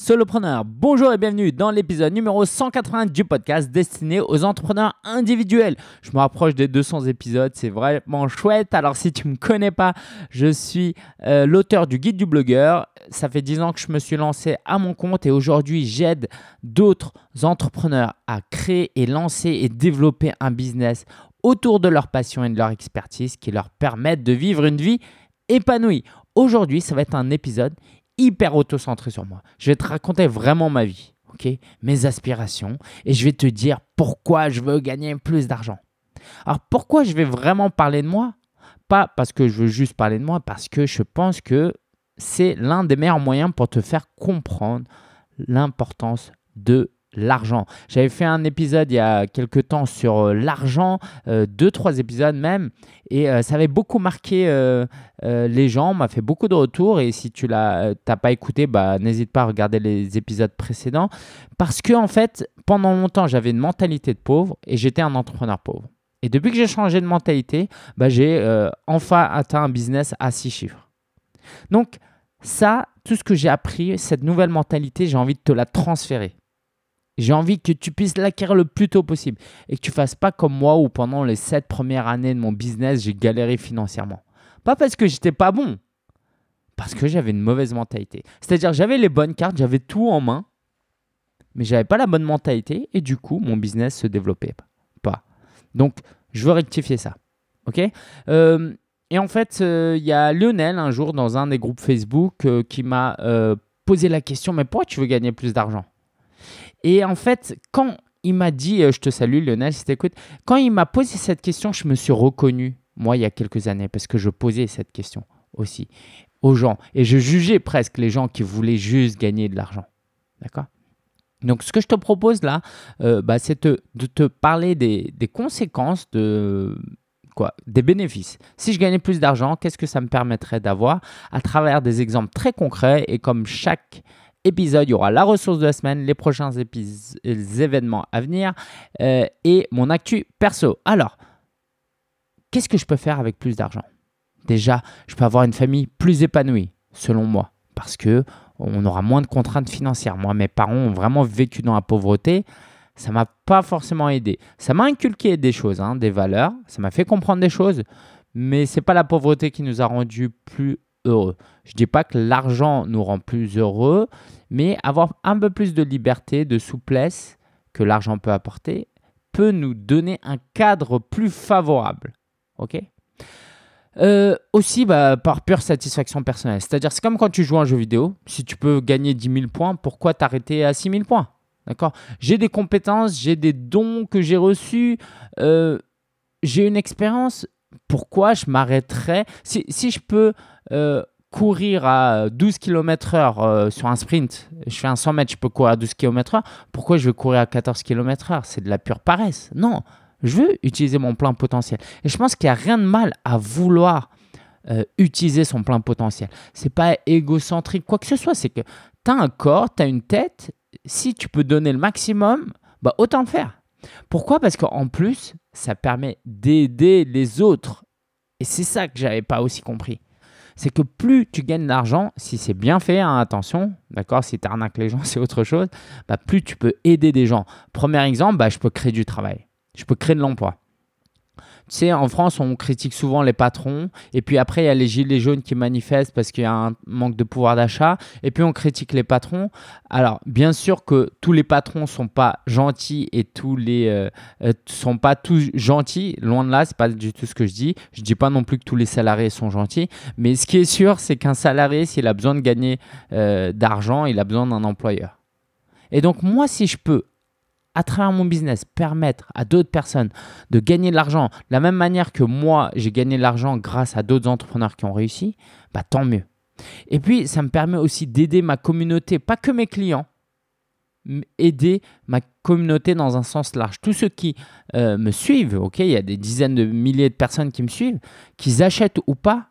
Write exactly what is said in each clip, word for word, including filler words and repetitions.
Solopreneur, bonjour et bienvenue dans l'épisode numéro cent quatre-vingts du podcast destiné aux entrepreneurs individuels. Je me rapproche des deux cents épisodes, c'est vraiment chouette. Alors si tu ne me connais pas, je suis euh, l'auteur du guide du blogueur. Ça fait dix ans que je me suis lancé à mon compte et aujourd'hui, j'aide d'autres entrepreneurs à créer et lancer et développer un business autour de leur passion et de leur expertise qui leur permettent de vivre une vie épanouie. Aujourd'hui, ça va être un épisode hyper auto-centré sur moi. Je vais te raconter vraiment ma vie, ok, mes aspirations et je vais te dire pourquoi je veux gagner plus d'argent. Alors, pourquoi je vais vraiment parler de moi ? Pas parce que je veux juste parler de moi, parce que je pense que c'est l'un des meilleurs moyens pour te faire comprendre l'importance de l'argent. J'avais fait un épisode il y a quelques temps sur l'argent, euh, deux, trois épisodes même, et euh, ça avait beaucoup marqué euh, euh, les gens, m'a fait beaucoup de retours, et si tu l'as, t'as pas écouté, bah, n'hésite pas à regarder les épisodes précédents, parce que en fait, pendant longtemps, j'avais une mentalité de pauvre et j'étais un entrepreneur pauvre. Et depuis que j'ai changé de mentalité, bah, j'ai euh, enfin atteint un business à six chiffres. Donc ça, tout ce que j'ai appris, cette nouvelle mentalité, j'ai envie de te la transférer. J'ai envie que tu puisses l'acquérir le plus tôt possible et que tu ne fasses pas comme moi où pendant les sept premières années de mon business, j'ai galéré financièrement. Pas parce que j'étais pas bon, parce que j'avais une mauvaise mentalité. C'est-à-dire j'avais les bonnes cartes, j'avais tout en main, mais je n'avais pas la bonne mentalité et du coup, mon business ne se développait pas. Donc, je veux rectifier ça. Ok ? euh, et en fait, il euh, y a Lionel un jour dans un des groupes Facebook euh, qui m'a euh, posé la question « Mais pourquoi tu veux gagner plus d'argent ?» Et en fait, quand il m'a dit, je te salue Lionel, si t'écoutes, quand il m'a posé cette question, je me suis reconnu, moi, il y a quelques années, parce que je posais cette question aussi aux gens. Et je jugeais presque les gens qui voulaient juste gagner de l'argent. D'accord ? Donc, ce que je te propose là, euh, bah, c'est te, de te parler des, des conséquences de... Quoi, des bénéfices. Si je gagnais plus d'argent, qu'est-ce que ça me permettrait d'avoir à travers des exemples très concrets et comme chaque épisode, il y aura la ressource de la semaine, les prochains épis- les événements à venir euh, et mon actu perso. Alors, qu'est-ce que je peux faire avec plus d'argent ? Déjà, je peux avoir une famille plus épanouie, selon moi, parce qu'on aura moins de contraintes financières. Moi, mes parents ont vraiment vécu dans la pauvreté. Ça ne m'a pas forcément aidé. Ça m'a inculqué des choses, hein, des valeurs. Ça m'a fait comprendre des choses. Mais ce n'est pas la pauvreté qui nous a rendus plus heureux. Je ne dis pas que l'argent nous rend plus heureux, mais avoir un peu plus de liberté, de souplesse que l'argent peut apporter peut nous donner un cadre plus favorable. Ok ? Euh, aussi bah, par pure satisfaction personnelle. C'est-à-dire, c'est comme quand tu joues à un jeu vidéo. Si tu peux gagner dix mille points, pourquoi t'arrêter à six mille points ? D'accord ? J'ai des compétences, j'ai des dons que j'ai reçus, euh, j'ai une expérience. Pourquoi je m'arrêterais si, si je peux euh, courir à douze kilomètres heure euh, sur un sprint, je fais un cent mètres, je peux courir à douze kilomètres heure. Pourquoi je veux courir à quatorze kilomètres heure ? C'est de la pure paresse. Non, je veux utiliser mon plein potentiel. Et je pense qu'il n'y a rien de mal à vouloir euh, utiliser son plein potentiel. Ce n'est pas égocentrique, quoi que ce soit. C'est que tu as un corps, tu as une tête. Si tu peux donner le maximum, bah autant le faire. Pourquoi ? Parce qu'en plus, ça permet d'aider les autres. Et c'est ça que je n'avais pas aussi compris. C'est que plus tu gagnes de l'argent, si c'est bien fait, hein, attention, d'accord, si tu arnaques les gens, c'est autre chose, bah plus tu peux aider des gens. Premier exemple, bah, je peux créer du travail. Je peux créer de l'emploi. Tu sais, en France, on critique souvent les patrons et puis après, il y a les gilets jaunes qui manifestent parce qu'il y a un manque de pouvoir d'achat et puis on critique les patrons. Alors, bien sûr que tous les patrons ne sont pas gentils et tous les euh, euh, sont pas tous gentils. Loin de là, ce n'est pas du tout ce que je dis. Je ne dis pas non plus que tous les salariés sont gentils. Mais ce qui est sûr, c'est qu'un salarié, s'il a besoin de gagner euh, d'argent, il a besoin d'un employeur. Et donc, moi, si je peux à travers mon business, permettre à d'autres personnes de gagner de l'argent, de la même manière que moi, j'ai gagné de l'argent grâce à d'autres entrepreneurs qui ont réussi, bah, tant mieux. Et puis, ça me permet aussi d'aider ma communauté, pas que mes clients, aider ma communauté dans un sens large. Tous ceux qui euh, me suivent, okay, il y a des dizaines de milliers de personnes qui me suivent, qu'ils achètent ou pas,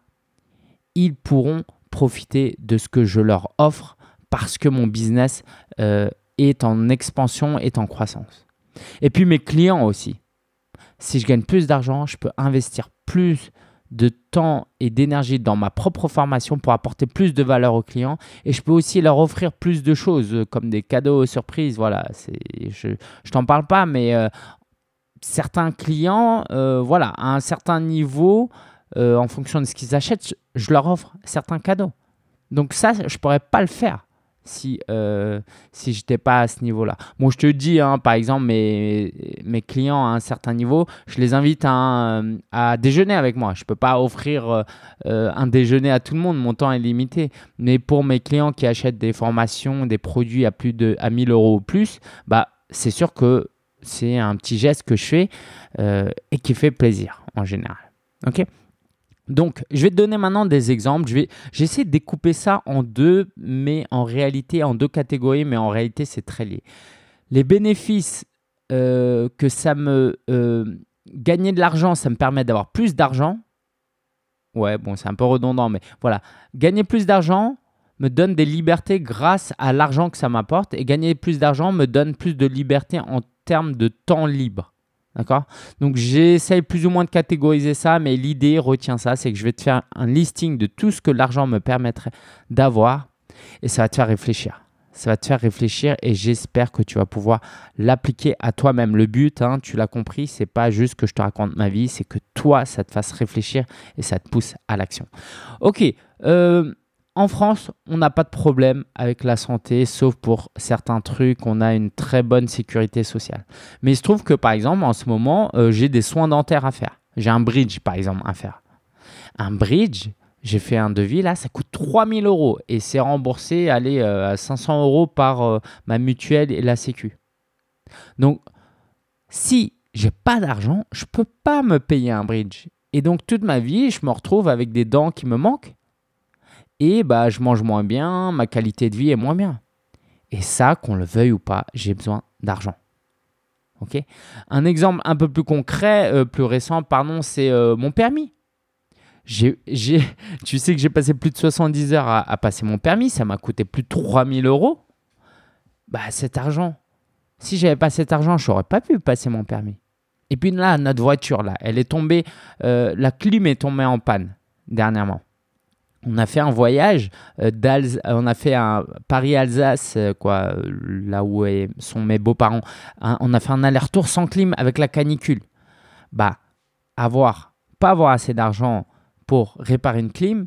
ils pourront profiter de ce que je leur offre parce que mon business euh, est en expansion, est en croissance. Et puis mes clients aussi. Si je gagne plus d'argent, je peux investir plus de temps et d'énergie dans ma propre formation pour apporter plus de valeur aux clients, et je peux aussi leur offrir plus de choses comme des cadeaux surprises. Voilà, c'est, je ne t'en parle pas, mais euh, certains clients, euh, voilà, à un certain niveau, euh, en fonction de ce qu'ils achètent, je leur offre certains cadeaux. Donc ça, je ne pourrais pas le faire si, euh, si je n'étais pas à ce niveau-là. Bon, je te dis, hein, par exemple, mes, mes clients à un certain niveau, je les invite à, à déjeuner avec moi. Je ne peux pas offrir euh, un déjeuner à tout le monde, mon temps est limité. Mais pour mes clients qui achètent des formations, des produits à plus de à mille euros ou plus, bah, c'est sûr que c'est un petit geste que je fais euh, et qui fait plaisir en général. Ok ? Donc, je vais te donner maintenant des exemples. Je vais, j'essaie de découper ça en deux, mais en réalité, en deux catégories, mais en réalité, c'est très lié. Les bénéfices euh, que ça me… Euh, gagner de l'argent, ça me permet d'avoir plus d'argent. Ouais, bon, c'est un peu redondant, mais voilà. Gagner plus d'argent me donne des libertés grâce à l'argent que ça m'apporte, et gagner plus d'argent me donne plus de liberté en termes de temps libre. D'accord ? Donc, j'essaye plus ou moins de catégoriser ça, mais l'idée, retiens ça, c'est que je vais te faire un listing de tout ce que l'argent me permettrait d'avoir, et ça va te faire réfléchir. Ça va te faire réfléchir et j'espère que tu vas pouvoir l'appliquer à toi-même. Le but, hein, tu l'as compris, ce n'est pas juste que je te raconte ma vie, c'est que toi, ça te fasse réfléchir et ça te pousse à l'action. Ok, euh, en France, on n'a pas de problème avec la santé, sauf pour certains trucs, on a une très bonne sécurité sociale. Mais il se trouve que par exemple, en ce moment, euh, j'ai des soins dentaires à faire. J'ai un bridge par exemple à faire. Un bridge, j'ai fait un devis là, ça coûte trois mille euros et c'est remboursé allez, euh, à cinq cents euros par euh, ma mutuelle et la Sécu. Donc, si je n'ai pas d'argent, je ne peux pas me payer un bridge. Et donc, toute ma vie, je me retrouve avec des dents qui me manquent. Et bah, je mange moins bien, ma qualité de vie est moins bien. Et ça, qu'on le veuille ou pas, j'ai besoin d'argent. Okay ? Un exemple un peu plus concret, euh, plus récent, pardon, c'est euh, mon permis. J'ai, j'ai, tu sais que j'ai passé plus de soixante-dix heures à, à passer mon permis, ça m'a coûté plus de trois mille euros. Bah, cet argent, si je n'avais pas cet argent, je n'aurais pas pu passer mon permis. Et puis là, notre voiture, là, elle est tombée, euh, la clim est tombée en panne dernièrement. On a fait un voyage, euh, d'Alsace, on a fait un Paris-Alsace, euh, quoi, là où sont mes beaux-parents. Hein, on a fait un aller-retour sans clim avec la canicule. Bah, avoir, pas avoir assez d'argent pour réparer une clim,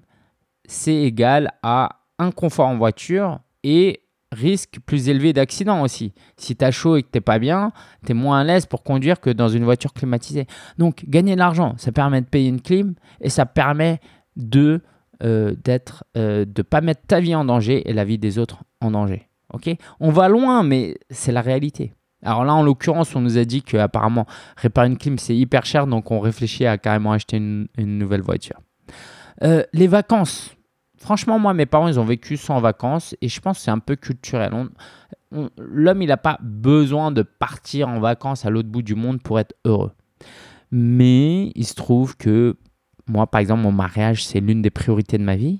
c'est égal à inconfort en voiture et risque plus élevé d'accident aussi. Si tu as chaud et que tu n'es pas bien, tu es moins à l'aise pour conduire que dans une voiture climatisée. Donc, gagner de l'argent, ça permet de payer une clim et ça permet de… Euh, d'être, euh, de ne pas mettre ta vie en danger et la vie des autres en danger. Okay ? On va loin, mais c'est la réalité. Alors là, en l'occurrence, on nous a dit qu'apparemment, réparer une clim, c'est hyper cher, donc on réfléchit à carrément acheter une, une nouvelle voiture. Euh, les vacances. Franchement, moi, mes parents, ils ont vécu sans vacances et je pense que c'est un peu culturel. On, on, l'homme, il n'a pas besoin de partir en vacances à l'autre bout du monde pour être heureux. Mais il se trouve que moi, par exemple, mon mariage, c'est l'une des priorités de ma vie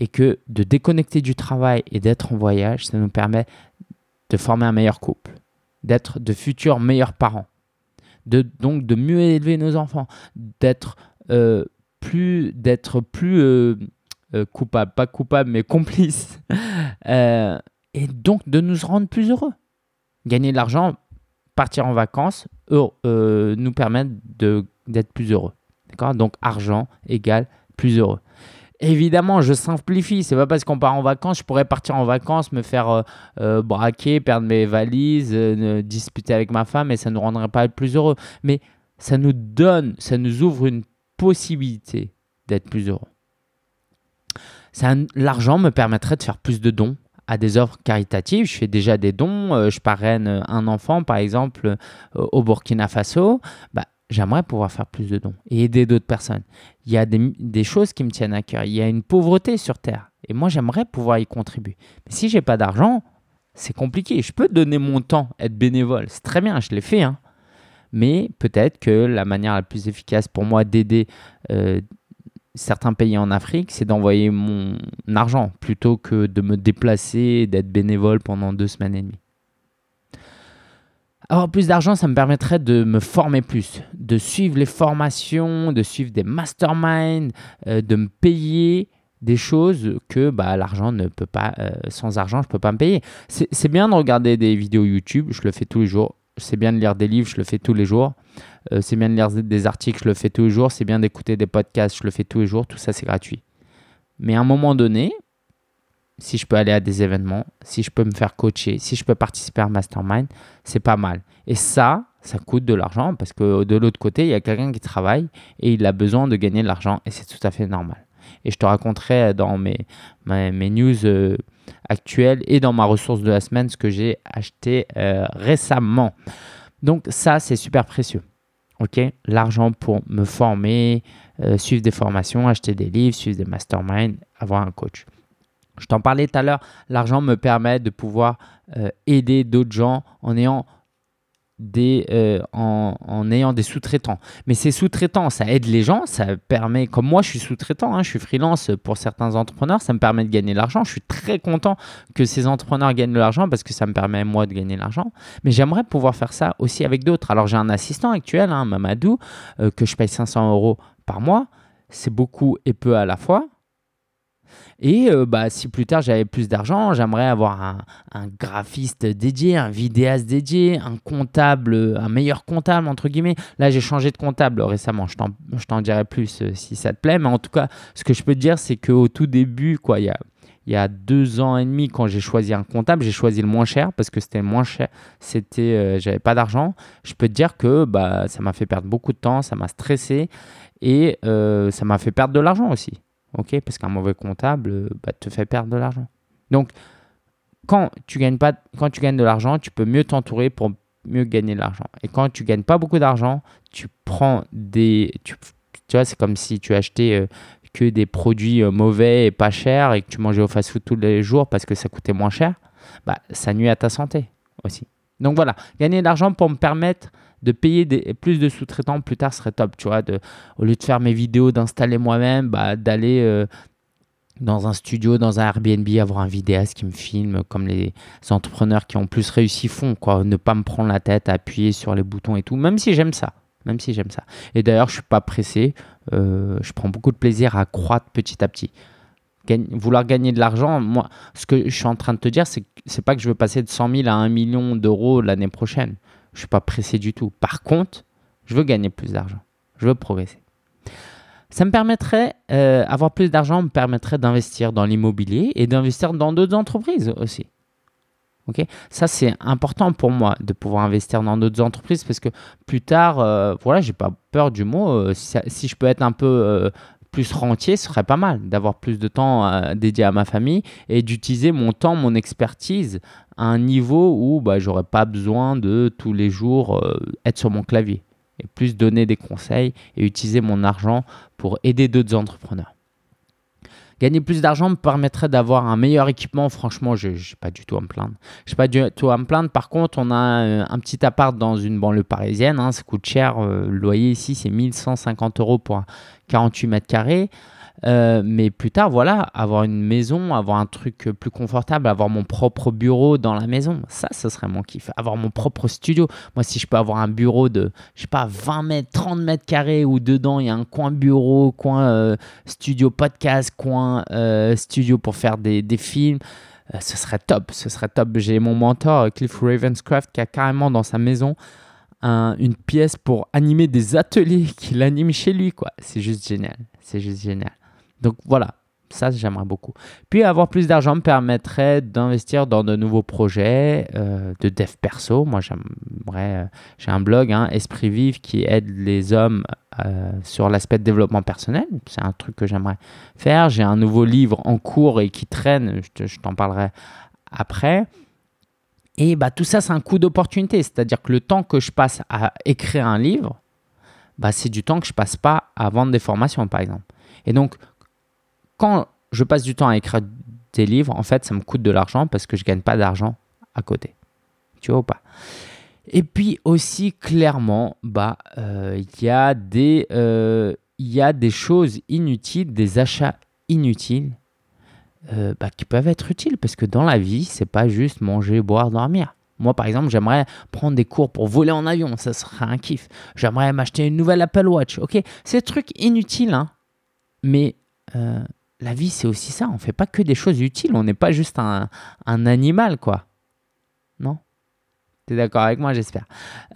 et que de déconnecter du travail et d'être en voyage, ça nous permet de former un meilleur couple, d'être de futurs meilleurs parents, de, donc de mieux élever nos enfants, d'être euh, plus, d'être plus euh, euh, coupable, pas coupable, mais complice euh, et donc de nous rendre plus heureux. Gagner de l'argent, partir en vacances, heureux, euh, nous permettent de, d'être plus heureux. D'accord ? Donc, argent égale plus heureux. Évidemment, je simplifie. Ce n'est pas parce qu'on part en vacances, je pourrais partir en vacances, me faire euh, euh, braquer, perdre mes valises, euh, disputer avec ma femme et ça ne nous rendrait pas plus heureux. Mais ça nous donne, ça nous ouvre une possibilité d'être plus heureux. Ça, l'argent me permettrait de faire plus de dons à des œuvres caritatives. Je fais déjà des dons. Euh, je parraine un enfant, par exemple, euh, au Burkina Faso. Bah, j'aimerais pouvoir faire plus de dons et aider d'autres personnes. Il y a des, des choses qui me tiennent à cœur. Il y a une pauvreté sur Terre et moi, j'aimerais pouvoir y contribuer. Mais si je n'ai pas d'argent, c'est compliqué. Je peux donner mon temps, être bénévole. C'est très bien, je l'ai fait. Hein. Mais peut-être que la manière la plus efficace pour moi d'aider euh, certains pays en Afrique, c'est d'envoyer mon argent plutôt que de me déplacer et d'être bénévole pendant deux semaines et demie. Avoir plus d'argent, ça me permettrait de me former plus, de suivre les formations, de suivre des masterminds, euh, de me payer des choses que bah, l'argent ne peut pas, euh, sans argent, je ne peux pas me payer. C'est, c'est bien de regarder des vidéos YouTube, je le fais tous les jours. C'est bien de lire des livres, je le fais tous les jours. Euh, c'est bien de lire des articles, je le fais tous les jours. C'est bien d'écouter des podcasts, je le fais tous les jours. Tout ça, c'est gratuit. Mais à un moment donné, si je peux aller à des événements, si je peux me faire coacher, si je peux participer à un mastermind, c'est pas mal. Et ça, ça coûte de l'argent parce que de l'autre côté, il y a quelqu'un qui travaille et il a besoin de gagner de l'argent et c'est tout à fait normal. Et je te raconterai dans mes, mes, mes news euh, actuelles et dans ma ressource de la semaine ce que j'ai acheté euh, récemment. Donc ça, c'est super précieux. Okay, l'argent pour me former, euh, suivre des formations, acheter des livres, suivre des masterminds, avoir un coach. Je t'en parlais tout à l'heure, l'argent me permet de pouvoir euh, aider d'autres gens en ayant des, euh, en, en ayant des sous-traitants. Mais ces sous-traitants, ça aide les gens, ça permet, comme moi je suis sous-traitant, hein, je suis freelance pour certains entrepreneurs, ça me permet de gagner de l'argent. Je suis très content que ces entrepreneurs gagnent de l'argent parce que ça me permet moi de gagner de l'argent. Mais j'aimerais pouvoir faire ça aussi avec d'autres. Alors j'ai un assistant actuel, hein, Mamadou, euh, que je paye cinq cents euros par mois. C'est beaucoup et peu à la fois. Et euh, bah, si plus tard j'avais plus d'argent, j'aimerais avoir un, un graphiste dédié, un vidéaste dédié, un comptable, un meilleur comptable entre guillemets. Là j'ai changé de comptable récemment, je t'en, je t'en dirai plus euh, si ça te plaît. Mais en tout cas, ce que je peux te dire c'est qu'au tout début, quoi, il y a, il y a deux ans et demi quand j'ai choisi un comptable, j'ai choisi le moins cher parce que c'était le moins cher, c'était, euh, j'avais pas d'argent. Je peux te dire que bah, ça m'a fait perdre beaucoup de temps, ça m'a stressé et euh, ça m'a fait perdre de l'argent aussi. Okay, parce qu'un mauvais comptable bah, te fait perdre de l'argent. Donc, quand tu gagnes pas, quand tu gagnes de l'argent, tu peux mieux t'entourer pour mieux gagner de l'argent. Et quand tu gagnes pas beaucoup d'argent, tu prends des... Tu, tu vois, c'est comme si tu achetais euh, que des produits euh, mauvais et pas chers et que tu mangeais au fast-food tous les jours parce que ça coûtait moins cher. Bah, ça nuit à ta santé aussi. Donc voilà, gagner de l'argent pour me permettre de payer des, plus de sous-traitants plus tard serait top, tu vois, de, au lieu de faire mes vidéos, d'installer moi-même, bah, d'aller euh, dans un studio, dans un Airbnb, avoir un vidéaste qui me filme comme les entrepreneurs qui ont plus réussi font, quoi, ne pas me prendre la tête, à appuyer sur les boutons et tout, même si j'aime ça, même si j'aime ça. Et d'ailleurs, je suis pas pressé, euh, je prends beaucoup de plaisir à croître petit à petit. Vouloir gagner de l'argent, moi, ce que je suis en train de te dire, c'est, c'est pas que je veux passer de cent mille à un million d'euros l'année prochaine. Je suis pas pressé du tout. Par contre, je veux gagner plus d'argent. Je veux progresser. Ça me permettrait, euh, avoir plus d'argent me permettrait d'investir dans l'immobilier et d'investir dans d'autres entreprises aussi. Okay, ça, c'est important pour moi de pouvoir investir dans d'autres entreprises parce que plus tard, euh, voilà, j'ai pas peur du mot. Euh, si, ça, si je peux être un peu... Euh, plus rentier, ce serait pas mal d'avoir plus de temps euh, dédié à ma famille et d'utiliser mon temps, mon expertise à un niveau où bah, j'aurais pas besoin de tous les jours euh, être sur mon clavier et plus donner des conseils et utiliser mon argent pour aider d'autres entrepreneurs. Gagner plus d'argent me permettrait d'avoir un meilleur équipement. Franchement, je n'ai pas du tout à me plaindre. Je n'ai pas du tout à me plaindre. Par contre, on a un petit appart dans une banlieue parisienne. Hein. Ça coûte cher. Le loyer ici, c'est mille cent cinquante euros pour quarante-huit mètres carrés. Euh, mais plus tard, voilà, avoir une maison, avoir un truc plus confortable, avoir mon propre bureau dans la maison, ça, ce serait mon kiff. Avoir mon propre studio. Moi, si je peux avoir un bureau de, je sais pas, vingt mètres, trente mètres carrés où dedans, il y a un coin bureau, coin euh, studio podcast, coin euh, studio pour faire des, des films, euh, ce serait top, ce serait top. J'ai mon mentor, Cliff Ravenscraft, qui a carrément dans sa maison un, une pièce pour animer des ateliers qu'il anime chez lui, quoi. C'est juste génial, c'est juste génial. Donc voilà, ça j'aimerais beaucoup. Puis avoir plus d'argent me permettrait d'investir dans de nouveaux projets euh, de dev perso. Moi j'aimerais, euh, j'ai un blog, hein, Esprit Vif, qui aide les hommes euh, sur l'aspect de développement personnel. C'est un truc que j'aimerais faire. J'ai un nouveau livre en cours et qui traîne, je, te, je t'en parlerai après. Et bah, tout ça c'est un coup d'opportunité, c'est-à-dire que le temps que je passe à écrire un livre, bah, c'est du temps que je ne passe pas à vendre des formations par exemple. Et donc quand je passe du temps à écrire des livres, en fait, ça me coûte de l'argent parce que je ne gagne pas d'argent à côté. Tu vois ou pas ? Et puis aussi, clairement, bah, euh, y a des, euh, y a des choses inutiles, des achats inutiles euh, bah, qui peuvent être utiles parce que dans la vie, ce n'est pas juste manger, boire, dormir. Moi, par exemple, j'aimerais prendre des cours pour voler en avion. Ça serait un kiff. J'aimerais m'acheter une nouvelle Apple Watch. Ok, c'est des trucs inutiles, hein. Mais euh, la vie, c'est aussi ça. On ne fait pas que des choses utiles. On n'est pas juste un, un animal, quoi. Non? Tu es d'accord avec moi, j'espère.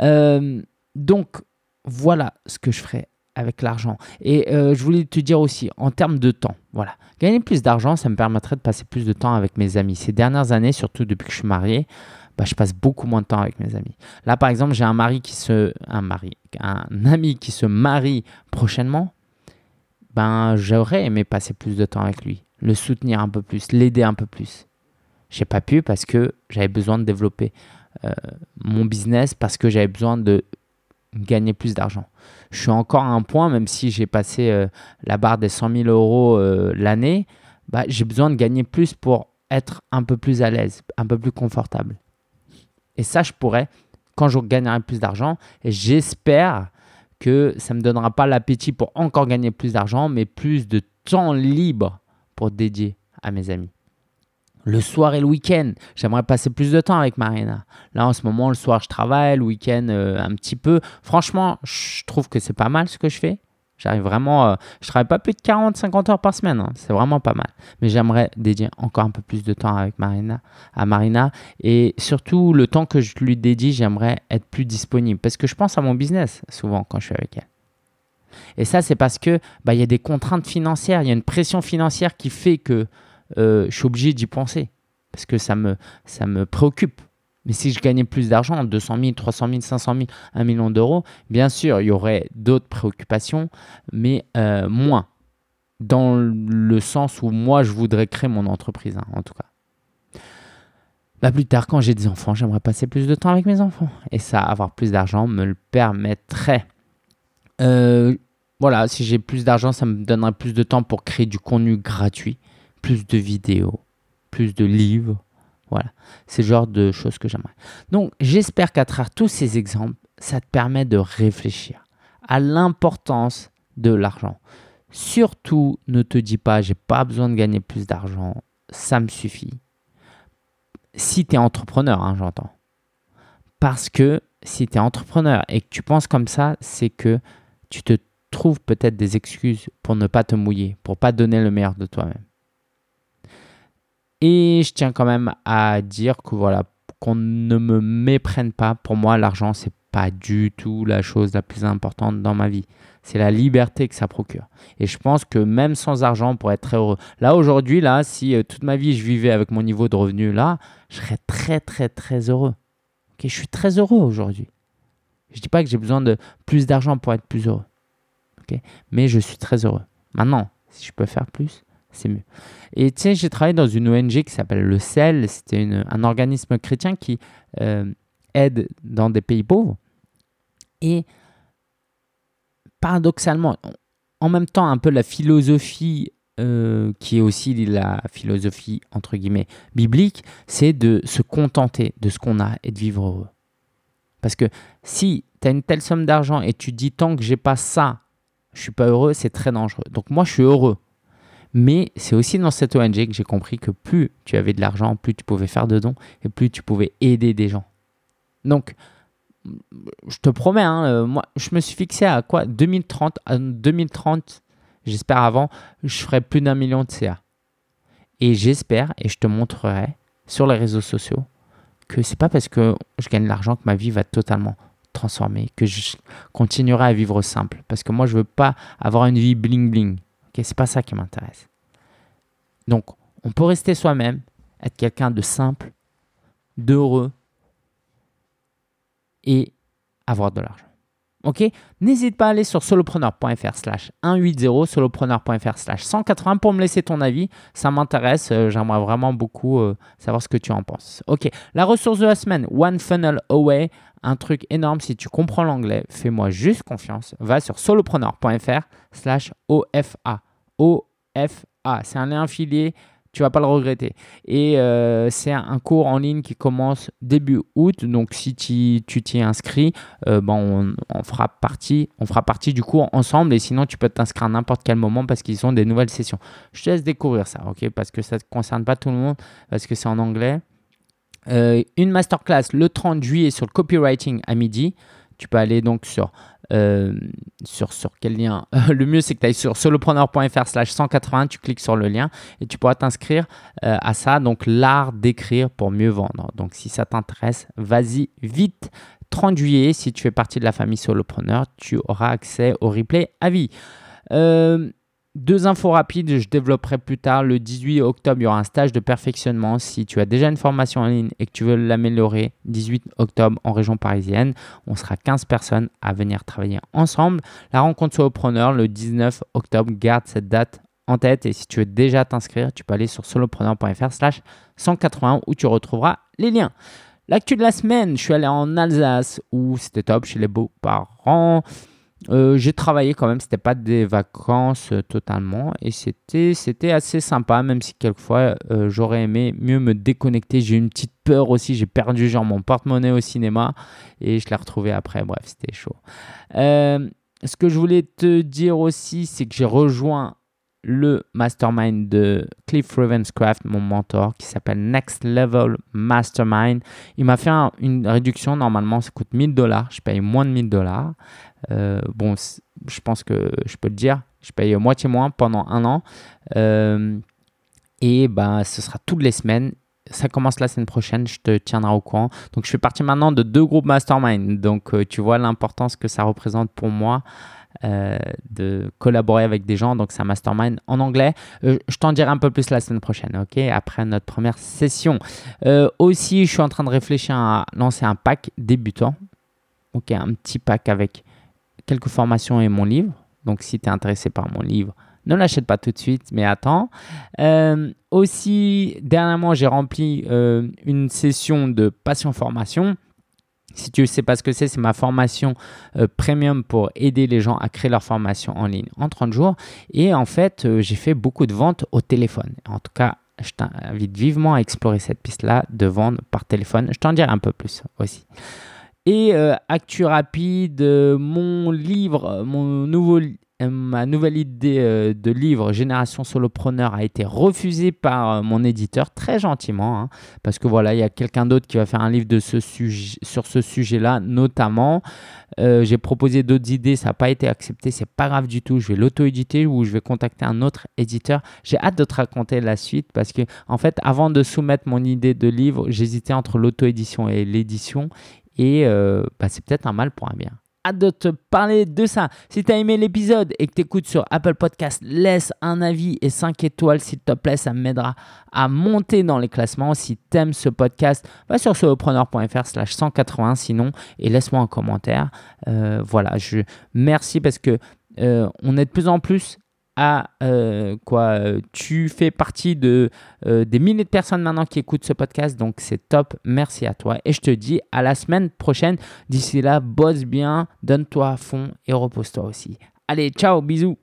Euh, donc, voilà ce que je ferais avec l'argent. Et euh, je voulais te dire aussi, en termes de temps, voilà. Gagner plus d'argent, ça me permettrait de passer plus de temps avec mes amis. Ces dernières années, surtout depuis que je suis marié, bah, je passe beaucoup moins de temps avec mes amis. Là, par exemple, j'ai un mari qui se, un mari, un ami qui se marie prochainement. Ben, j'aurais aimé passer plus de temps avec lui, le soutenir un peu plus, l'aider un peu plus. J'ai pas pu parce que j'avais besoin de développer euh, mon business, parce que j'avais besoin de gagner plus d'argent. Je suis encore à un point, même si j'ai passé euh, la barre des cent mille euros euh, l'année, bah, j'ai besoin de gagner plus pour être un peu plus à l'aise, un peu plus confortable. Et ça, je pourrais, quand je gagnerai plus d'argent, et j'espère que ça ne me donnera pas l'appétit pour encore gagner plus d'argent, mais plus de temps libre pour dédier à mes amis. Le soir et le week-end, j'aimerais passer plus de temps avec Marina. Là, en ce moment, le soir, je travaille, le week-end, euh, un petit peu. Franchement, je trouve que c'est pas mal ce que je fais. J'arrive vraiment, euh, je travaille pas plus de quarante à cinquante heures par semaine. Hein. C'est vraiment pas mal. Mais j'aimerais dédier encore un peu plus de temps avec Marina, à Marina. Et surtout, le temps que je lui dédie, j'aimerais être plus disponible. Parce que je pense à mon business souvent quand je suis avec elle. Et ça, c'est parce que bah, y a des contraintes financières. Il y a une pression financière qui fait que euh, je suis obligé d'y penser. Parce que ça me, ça me préoccupe. Mais si je gagnais plus d'argent, deux cent mille, trois cent mille, cinq cent mille, un million d'euros, bien sûr, il y aurait d'autres préoccupations, mais euh, moins. Dans le sens où moi, je voudrais créer mon entreprise, hein, en tout cas. Bah, plus tard, quand j'ai des enfants, j'aimerais passer plus de temps avec mes enfants. Et ça, avoir plus d'argent me le permettrait. Euh, voilà, si j'ai plus d'argent, ça me donnerait plus de temps pour créer du contenu gratuit, plus de vidéos, plus de livres. Voilà, c'est le genre de choses que j'aimerais. Donc, j'espère qu'à travers tous ces exemples, ça te permet de réfléchir à l'importance de l'argent. Surtout, ne te dis pas, j'ai pas besoin de gagner plus d'argent, ça me suffit. Si tu es entrepreneur, hein, j'entends. Parce que si tu es entrepreneur et que tu penses comme ça, c'est que tu te trouves peut-être des excuses pour ne pas te mouiller, pour pas donner le meilleur de toi-même. Et je tiens quand même à dire que voilà, qu'on ne me méprenne pas. Pour moi, l'argent, c'est pas du tout la chose la plus importante dans ma vie. C'est la liberté que ça procure. Et je pense que même sans argent, on pourrait être très heureux. Là, aujourd'hui, là, si euh, toute ma vie, je vivais avec mon niveau de revenu, là, je serais très, très, très heureux. Okay, je suis très heureux aujourd'hui. Je ne dis pas que j'ai besoin de plus d'argent pour être plus heureux. Okay, mais je suis très heureux. Maintenant, si je peux faire plus, c'est mieux. Et tu sais, j'ai travaillé dans une O N G qui s'appelle le C E L. C'était une, un organisme chrétien qui euh, aide dans des pays pauvres. Et paradoxalement, en même temps, un peu la philosophie euh, qui est aussi la philosophie entre guillemets biblique, c'est de se contenter de ce qu'on a et de vivre heureux. Parce que si tu as une telle somme d'argent et tu dis tant que j'ai pas ça, je suis pas heureux, c'est très dangereux. Donc moi, je suis heureux. Mais c'est aussi dans cette O N G que j'ai compris que plus tu avais de l'argent, plus tu pouvais faire de dons et plus tu pouvais aider des gens. Donc, je te promets, hein, moi, je me suis fixé à quoi ? deux mille trente, à deux mille trente, j'espère avant, je ferai plus d'un million de C A. Et j'espère, et je te montrerai sur les réseaux sociaux, que c'est pas parce que je gagne de l'argent que ma vie va totalement transformer, que je continuerai à vivre simple. Parce que moi, je veux pas avoir une vie bling bling. Okay, c'est pas ça qui m'intéresse. Donc, on peut rester soi-même, être quelqu'un de simple, d'heureux et avoir de l'argent. Ok ? N'hésite pas à aller sur solopreneur point f r slash cent quatre-vingt, solopreneur point f r slash cent quatre-vingts pour me laisser ton avis. Ça m'intéresse. Euh, j'aimerais vraiment beaucoup euh, savoir ce que tu en penses. Ok. La ressource de la semaine, One Funnel Away. Un truc énorme. Si tu comprends l'anglais, fais-moi juste confiance. Va sur solopreneur point f r slash O F A. O F A. C'est un lien affilié. Tu ne vas pas le regretter. Et euh, c'est un cours en ligne qui commence début août. Donc, si t'y, tu t'y inscris, euh, ben on, on, fera partie, on fera partie du cours ensemble. Et sinon, tu peux t'inscrire à n'importe quel moment parce qu'ils ont des nouvelles sessions. Je te laisse découvrir ça, ok ? Parce que ça ne concerne pas tout le monde, parce que c'est en anglais. Euh, une masterclass le trente juillet sur le copywriting à midi. Tu peux aller donc sur, euh, sur, sur quel lien ? Le mieux, c'est que tu ailles sur solopreneur point fr slash cent quatre-vingts, tu cliques sur le lien et tu pourras t'inscrire euh, à ça. Donc, l'art d'écrire pour mieux vendre. Donc, si ça t'intéresse, vas-y vite. trente juillet, si tu fais partie de la famille Solopreneur, tu auras accès au replay à vie. Euh, Deux infos rapides, je développerai plus tard. Le dix-huit octobre, il y aura un stage de perfectionnement. Si tu as déjà une formation en ligne et que tu veux l'améliorer, dix-huit octobre en région parisienne, on sera quinze personnes à venir travailler ensemble. La rencontre solopreneur le dix-neuf octobre, garde cette date en tête. Et si tu veux déjà t'inscrire, tu peux aller sur solopreneur point fr slash cent quatre-vingts où tu retrouveras les liens. L'actu de la semaine, je suis allé en Alsace où c'était top chez les beaux-parents. Euh, j'ai travaillé quand même, c'était pas des vacances euh, totalement et c'était, c'était assez sympa, même si quelquefois euh, j'aurais aimé mieux me déconnecter. J'ai eu une petite peur aussi, j'ai perdu genre mon porte-monnaie au cinéma et je l'ai retrouvé après, bref c'était chaud. Euh, ce que je voulais te dire aussi, c'est que j'ai rejoint le mastermind de Cliff Ravenscraft, mon mentor, qui s'appelle Next Level Mastermind. Il m'a fait un, une réduction, normalement ça coûte mille dollars, je paye moins de mille dollars. Euh, bon, je pense que je peux le dire, je paye moitié moins pendant un an. Euh, et ben, ce sera toutes les semaines. Ça commence la semaine prochaine, je te tiendrai au courant. Donc, je fais partie maintenant de deux groupes mastermind. Donc, euh, tu vois l'importance que ça représente pour moi. Euh, de collaborer avec des gens, donc c'est un mastermind en anglais. Euh, je t'en dirai un peu plus la semaine prochaine, ok, après notre première session. Euh, aussi, je suis en train de réfléchir à lancer un pack débutant, ok, un petit pack avec quelques formations et mon livre. Donc, si tu es intéressé par mon livre, ne l'achète pas tout de suite, mais attends. Euh, aussi, dernièrement, j'ai rempli euh, une session de Passion-formation. Si tu ne sais pas ce que c'est, c'est ma formation euh, premium pour aider les gens à créer leur formation en ligne en trente jours. Et en fait, euh, j'ai fait beaucoup de ventes au téléphone. En tout cas, je t'invite vivement à explorer cette piste-là de vendre par téléphone. Je t'en dirai un peu plus aussi. Et euh, actu rapide, euh, mon livre, mon nouveau livre, ma nouvelle idée de livre Génération Solopreneur a été refusée par mon éditeur, très gentiment, hein, parce que voilà, il y a quelqu'un d'autre qui va faire un livre de ce sujet, sur ce sujet-là notamment. Euh, j'ai proposé d'autres idées, ça n'a pas été accepté, c'est pas grave du tout, je vais l'auto-éditer ou je vais contacter un autre éditeur. J'ai hâte de te raconter la suite parce que, en fait, avant de soumettre mon idée de livre, j'hésitais entre l'auto-édition et l'édition et euh, bah, c'est peut-être un mal pour un bien. Hâte de te parler de ça. Si tu as aimé l'épisode et que tu écoutes sur Apple Podcast, laisse un avis et cinq étoiles s'il te plaît, ça m'aidera à monter dans les classements. Si tu aimes ce podcast, va sur solopreneur point fr slash cent quatre-vingts sinon et laisse-moi un commentaire. Euh, voilà, je merci parce que euh, on est de plus en plus à euh, quoi tu fais partie de euh, des milliers de personnes maintenant qui écoutent ce podcast, donc c'est top, merci à toi et je te dis à la semaine prochaine. D'ici là, bosse bien, donne-toi à fond et repose-toi aussi. Allez, ciao, bisous.